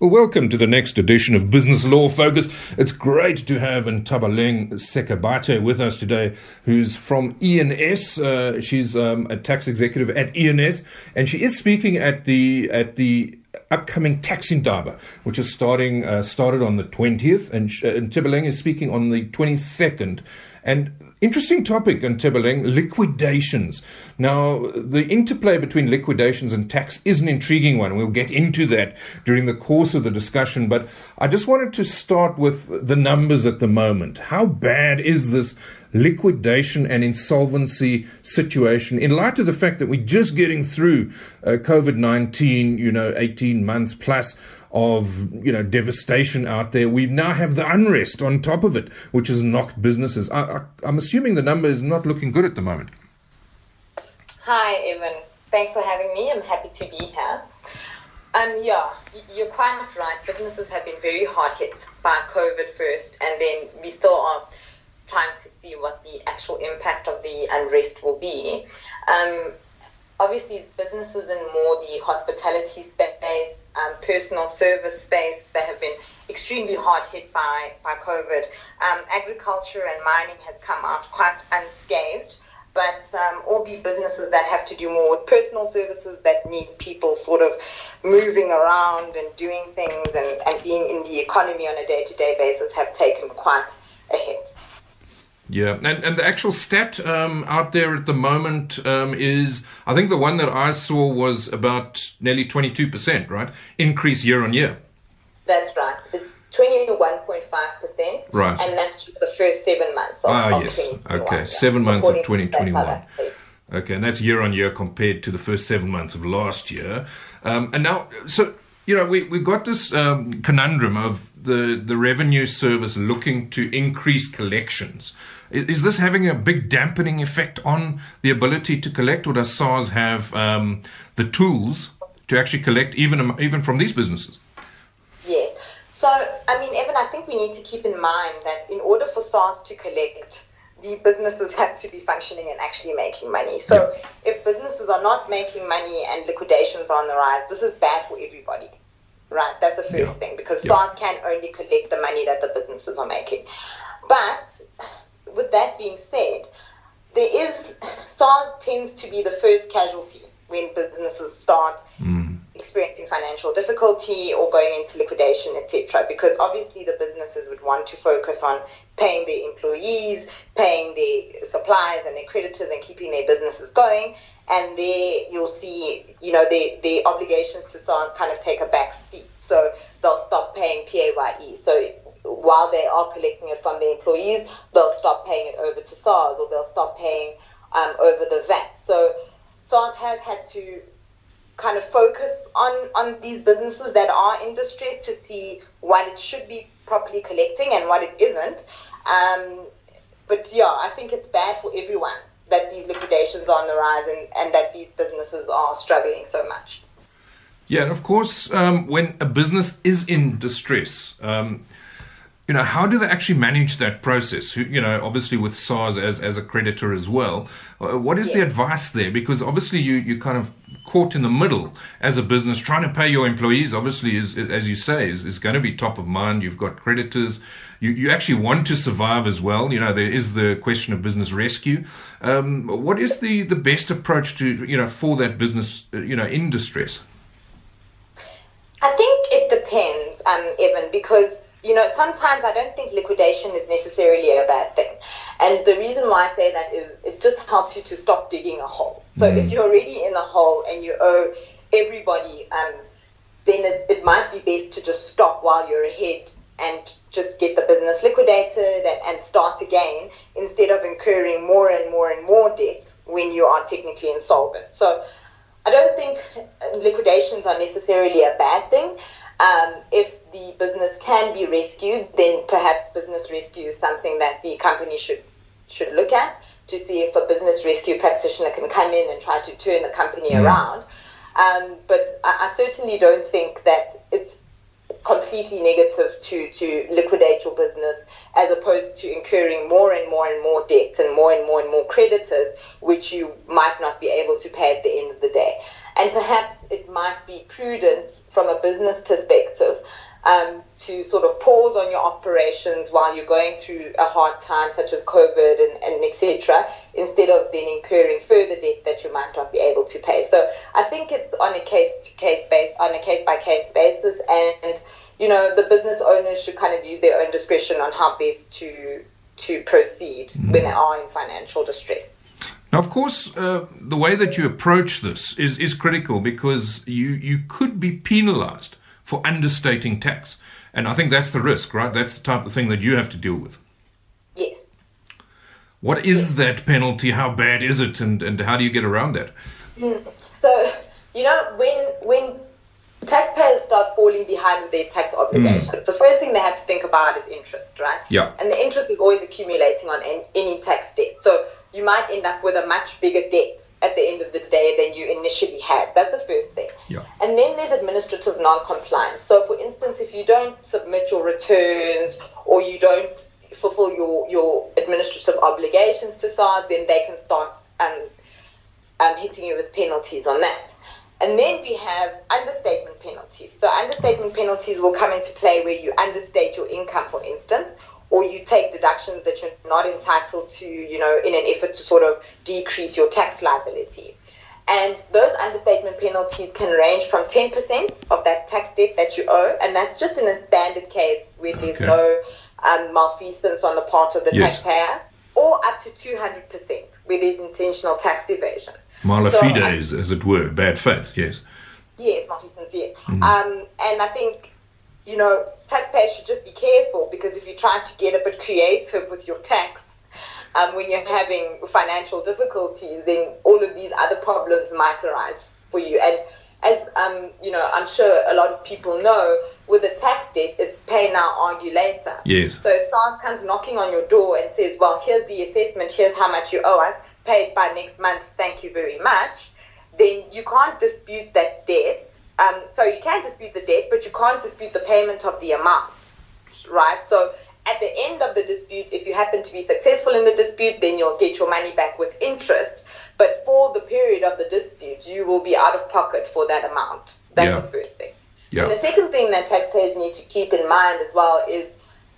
Well, welcome to the next edition of Business Law Focus. It's great to have Ntabaleng Sekabate with us today, who's from ENS. She's a tax executive at ENS, and she is speaking at the upcoming tax indaba, which is started on the 20th, and Ntabaleng is speaking on the 22nd. And interesting topic, Ntabaleng, liquidations. Now, the interplay between liquidations and tax is an intriguing one. We'll get into that during the course of the discussion. But I just wanted to start with the numbers at the moment. How bad is this liquidation and insolvency situation in light of the fact that we're just getting through COVID-19, 18 months plus of, devastation out there? We now have the unrest on top of it, which has knocked businesses. I'm assuming the number is not looking good at the moment. Hi, Evan. Thanks for having me. I'm happy to be here. You're quite right. Businesses have been very hard hit by COVID first, and then we still are trying to see what the actual impact of the unrest will be. Obviously, businesses in more the hospitality space, personal service space, they have been extremely hard hit by COVID. Agriculture and mining has come out quite unscathed, but all the businesses that have to do more with personal services that need people sort of moving around and doing things and being in the economy on a day-to-day basis have taken quite a hit. Yeah, and the actual stat out there at the moment is, I think the one that I saw was about nearly 22%, right? Increase year on year. That's right. It's 21.5%. Right. And that's the first 7 months of 2021. Okay, 7 months of 2021. Okay, and that's year on year compared to the first 7 months of last year. And now, so, we've got this conundrum of the revenue service looking to increase collections. Is this having a big dampening effect on the ability to collect, or does SARS have the tools to actually collect even from these businesses? Yes. So, Evan, I think we need to keep in mind that in order for SARS to collect, the businesses have to be functioning and actually making money. So if businesses are not making money and liquidations are on the rise, this is bad for everybody. Right, that's the first thing, because SARS can only collect the money that the businesses are making. But with that being said, SARS tends to be the first casualty when businesses start experiencing financial difficulty or going into liquidation, etc., because obviously the businesses would want to focus on paying their employees, paying their suppliers and their creditors, and keeping their businesses going. And there you'll see, the obligations to SARS kind of take a back seat. So they'll stop paying PAYE. So while they are collecting it from their employees, they'll stop paying it over to SARS, or they'll stop paying over the VAT. So SARS has had to kind of focus on these businesses that are in distress to see what it should be properly collecting and what it isn't. I think it's bad for everyone that these liquidations are on the rise and that these businesses are struggling so much. Yeah, and of course, when a business is in distress, how do they actually manage that process? Obviously with SARS as a creditor as well, what is the advice there? Because obviously you're kind of caught in the middle as a business trying to pay your employees. Obviously, as you say, is going to be top of mind. You've got creditors. You actually want to survive as well. There is the question of business rescue. What is the best approach to for that business in distress? I think it depends, Evan, because sometimes I don't think liquidation is necessarily a bad thing. And the reason why I say that is it just helps you to stop digging a hole. So if you're already in a hole and you owe everybody, then it might be best to just stop while you're ahead and just get the business liquidated and start again, instead of incurring more and more and more debt when you are technically insolvent. So I don't think liquidations are necessarily a bad thing. If the business can be rescued, then perhaps business rescue is something that the company should look at to see if a business rescue practitioner can come in and try to turn the company around. But I certainly don't think that it's completely negative to liquidate your business, as opposed to incurring more and more and more debt and more and more and more creditors, which you might not be able to pay at the end of the day. And perhaps it might be prudent from a business perspective to sort of pause on your operations while you're going through a hard time such as COVID and etc., instead of then incurring further debt that you might not be able to pay. So I think it's on a case-by-case basis, and you know, the business owners should kind of use their own discretion on how best to proceed when they are in financial distress. Now, of course, the way that you approach this is critical, because you could be penalized for understating tax. And I think that's the risk, right? That's the type of thing that you have to deal with. Yes. What is that penalty? How bad is it? And how do you get around that? So, you know, when taxpayers start falling behind with their tax obligations, the first thing they have to think about is interest, right? Yeah. And the interest is always accumulating on any tax debt. So you might end up with a much bigger debt at the end of the day than you initially had. That's the first thing. Yeah. And then there's administrative non-compliance. So, for instance, if you don't submit your returns or you don't fulfill your administrative obligations to SARS, then they can start hitting you with penalties on that. And then we have understatement penalties. So understatement penalties will come into play where you understate your income, for instance, or you take deductions that you're not entitled to, you know, in an effort to sort of decrease your tax liability. And those understatement penalties can range from 10% of that tax debt that you owe, and that's just in a standard case where there's no malfeasance on the part of the taxpayer, or up to 200% where there's intentional tax evasion. Malafide, as it were, bad faith, yes. Yes, malfeasance, yes. And I think, you know, taxpayers should just be careful, because if you try to get a bit creative with your tax when you're having financial difficulties, then all of these other problems might arise for you. And as, you know, I'm sure a lot of people know, with a tax debt, it's pay now, argue later. Yes. So if SARS comes knocking on your door and says, well, here's the assessment, here's how much you owe us, pay it by next month, thank you very much, then you can't dispute that debt. So you can dispute the debt, but you can't dispute the payment of the amount, right? So at the end of the dispute, if you happen to be successful in the dispute, then you'll get your money back with interest. But for the period of the dispute, you will be out of pocket for that amount. That's the first thing. Yeah. And the second thing that taxpayers need to keep in mind as well is,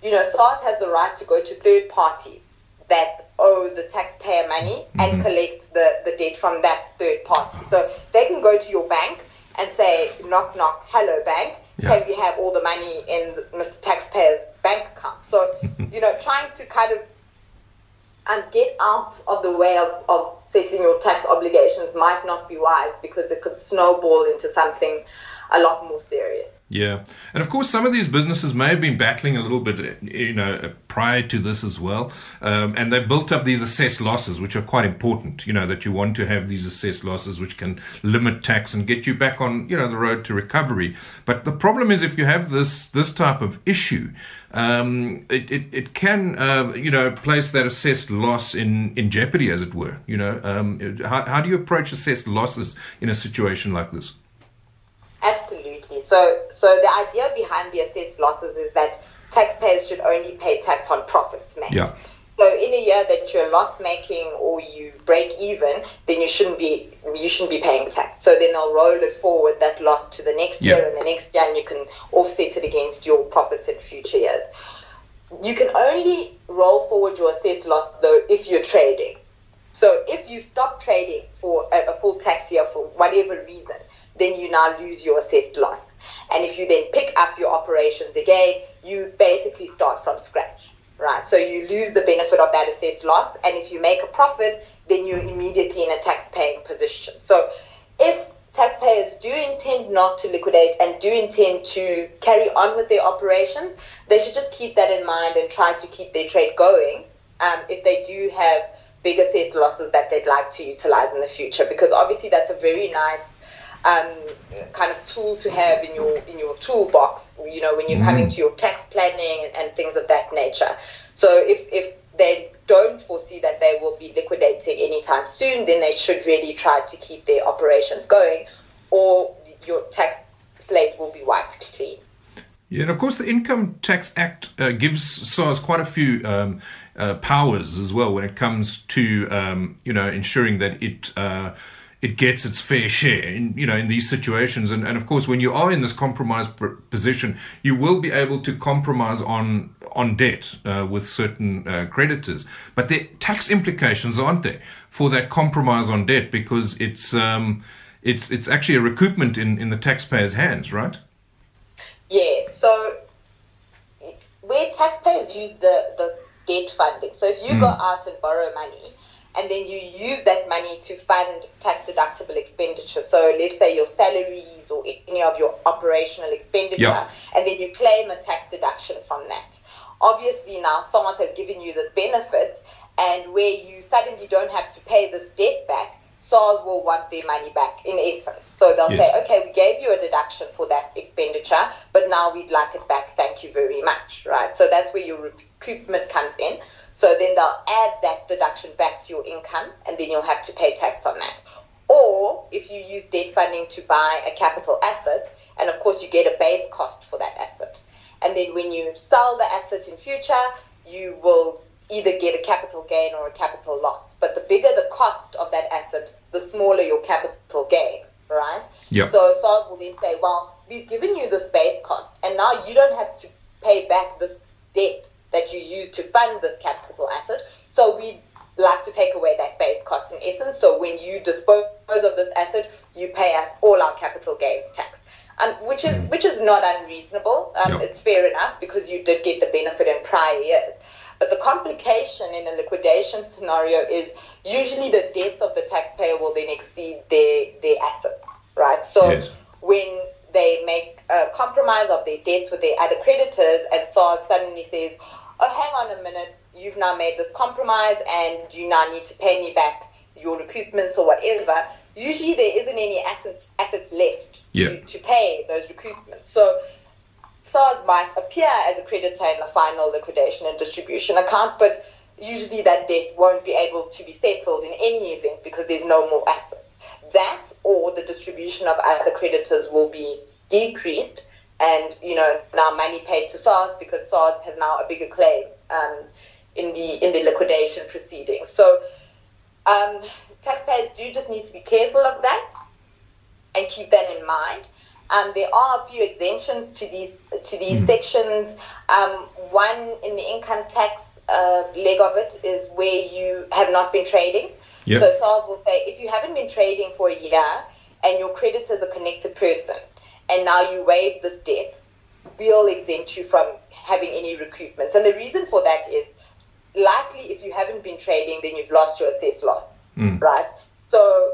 you know, SARS has the right to go to third parties that owe the taxpayer money and collect the debt from that third party. So they can go to your bank and say, knock, knock, hello, bank, can we have all the money in Mr. Taxpayer's bank account? So, you know, trying to kind of get out of the way of settling your tax obligations might not be wise, because it could snowball into something a lot more serious. Yeah. And of course, some of these businesses may have been battling a little bit, you know, prior to this as well. And they built up these assessed losses, which are quite important, you know, that you want to have these assessed losses, which can limit tax and get you back on, you know, the road to recovery. But the problem is, if you have this type of issue, it can, you know, place that assessed loss in jeopardy, as it were. You know, how do you approach assessed losses in a situation like this? Absolutely. So the idea behind the assessed losses is that taxpayers should only pay tax on profits made. Yeah. So in a year that you're loss making or you break even, then you shouldn't be paying tax. So then they'll roll it forward, that loss, to the next year and the next year, and you can offset it against your profits in future years. You can only roll forward your assessed loss though if you're trading. So if you stop trading for a full tax year for whatever reason, then you now lose your assessed loss. And if you then pick up your operations again, you basically start from scratch, right? So you lose the benefit of that assessed loss, and if you make a profit, then you're immediately in a tax-paying position. So if taxpayers do intend not to liquidate and do intend to carry on with their operations, they should just keep that in mind and try to keep their trade going if they do have big assessed losses that they'd like to utilize in the future, because obviously that's a very nice kind of tool to have in your toolbox, you know, when you're coming to your tax planning and things of that nature. So if they don't foresee that they will be liquidating anytime soon, then they should really try to keep their operations going, or your tax slate will be wiped clean. Yeah, and of course the Income Tax Act gives SARS quite a few powers as well when it comes to, you know, ensuring that it it gets its fair share in, you know, in these situations. And of course, when you are in this compromised position, you will be able to compromise on debt with certain creditors. But the tax implications, aren't there, for that compromise on debt, because it's actually a recoupment in the taxpayer's hands, right? Yeah. So where taxpayers use the debt funding. So if you go out and borrow money, and then you use that money to fund tax-deductible expenditure. So let's say your salaries or any of your operational expenditure, and then you claim a tax deduction from that. Obviously now someone has given you this benefit, and where you suddenly don't have to pay this debt back, SARS will want their money back in essence. So they'll say, okay, we gave you a deduction for that expenditure, but now we'd like it back, thank you very much, right? So that's where your recoupment comes in. So then they'll add that deduction back to your income, and then you'll have to pay tax on that. Or if you use debt funding to buy a capital asset, and of course you get a base cost for that asset. And then when you sell the asset in future, you will either get a capital gain or a capital loss. But the bigger the cost of that asset, the smaller your capital gain, right? Yep. So SARS will then say, well, we've given you this base cost, and now you don't have to pay back this debt that you use to fund this capital asset. So we'd like to take away that base cost in essence. So when you dispose of this asset, you pay us all our capital gains tax, which is not unreasonable. It's fair enough because you did get the benefit in prior years. But the complication in a liquidation scenario is usually the debts of the taxpayer will then exceed their assets, right? So when they make a compromise of their debts with their other creditors, and SARS suddenly says, oh, hang on a minute, you've now made this compromise and you now need to pay me back your recoupments or whatever, usually there isn't any assets left to pay those recoupments. So SARS might appear as a creditor in the final liquidation and distribution account, but usually that debt won't be able to be settled in any event because there's no more assets. That or the distribution of other creditors will be decreased, and, you know, now money paid to SARS because SARS has now a bigger claim in the liquidation proceedings. So taxpayers do just need to be careful of that and keep that in mind. There are a few exemptions to these sections. One in the income tax leg of it is where you have not been trading. Yep. So SARS will say, if you haven't been trading for a year and your creditor is a connected person, and now you waive this debt, we'll exempt you from having any recoupments. And the reason for that is, likely if you haven't been trading, then you've lost your assessed loss, right? So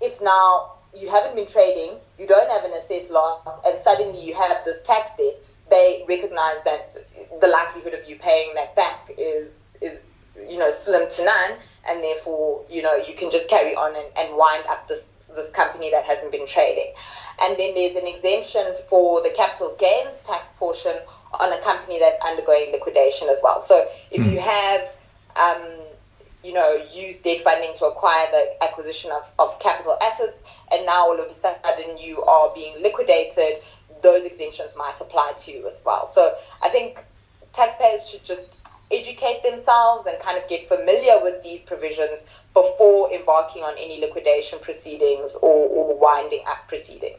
if now you haven't been trading, you don't have an assessed loss, and suddenly you have this tax debt, they recognize that the likelihood of you paying that back is you know, slim to none, and therefore, you know, you can just carry on and wind up this company that hasn't been trading. And then there's an exemption for the capital gains tax portion on a company that's undergoing liquidation as well. So if you have, you know, used debt funding to acquire the acquisition of capital assets, and now all of a sudden you are being liquidated, those exemptions might apply to you as well. So I think taxpayers should just educate themselves and kind of get familiar with these provisions before embarking on any liquidation proceedings or winding up proceedings.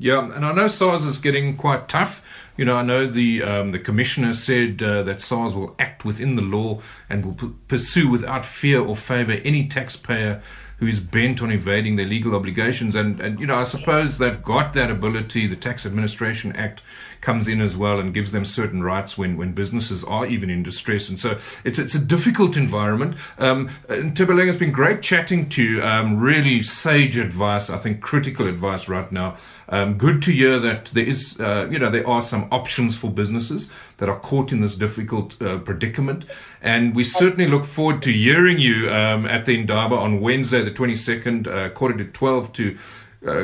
Yeah, and I know SARS is getting quite tough. You know, I know the commissioner said that SARS will act within the law and will pursue without fear or favour any taxpayer who is bent on evading their legal obligations. And you know, I suppose they've got that ability. The Tax Administration Act comes in as well and gives them certain rights when businesses are even in distress. And so it's a difficult environment. Ntabaleng, it's been great chatting to you. Really sage advice, I think critical advice right now. Good to hear that there is, you know, there are some options for businesses that are caught in this difficult predicament. And we certainly look forward to hearing you at the Indaba on Wednesday, the 22nd, quarter to 12 to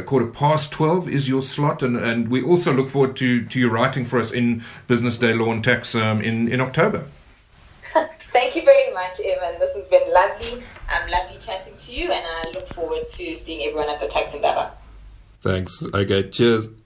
quarter past 12 is your slot, and we also look forward to you writing for us in Business Day Law and Tax in October. Thank you very much, Evan. This has been lovely. Lovely chatting to you, and I look forward to seeing everyone at the Tax Indaba. Thanks. Okay, cheers.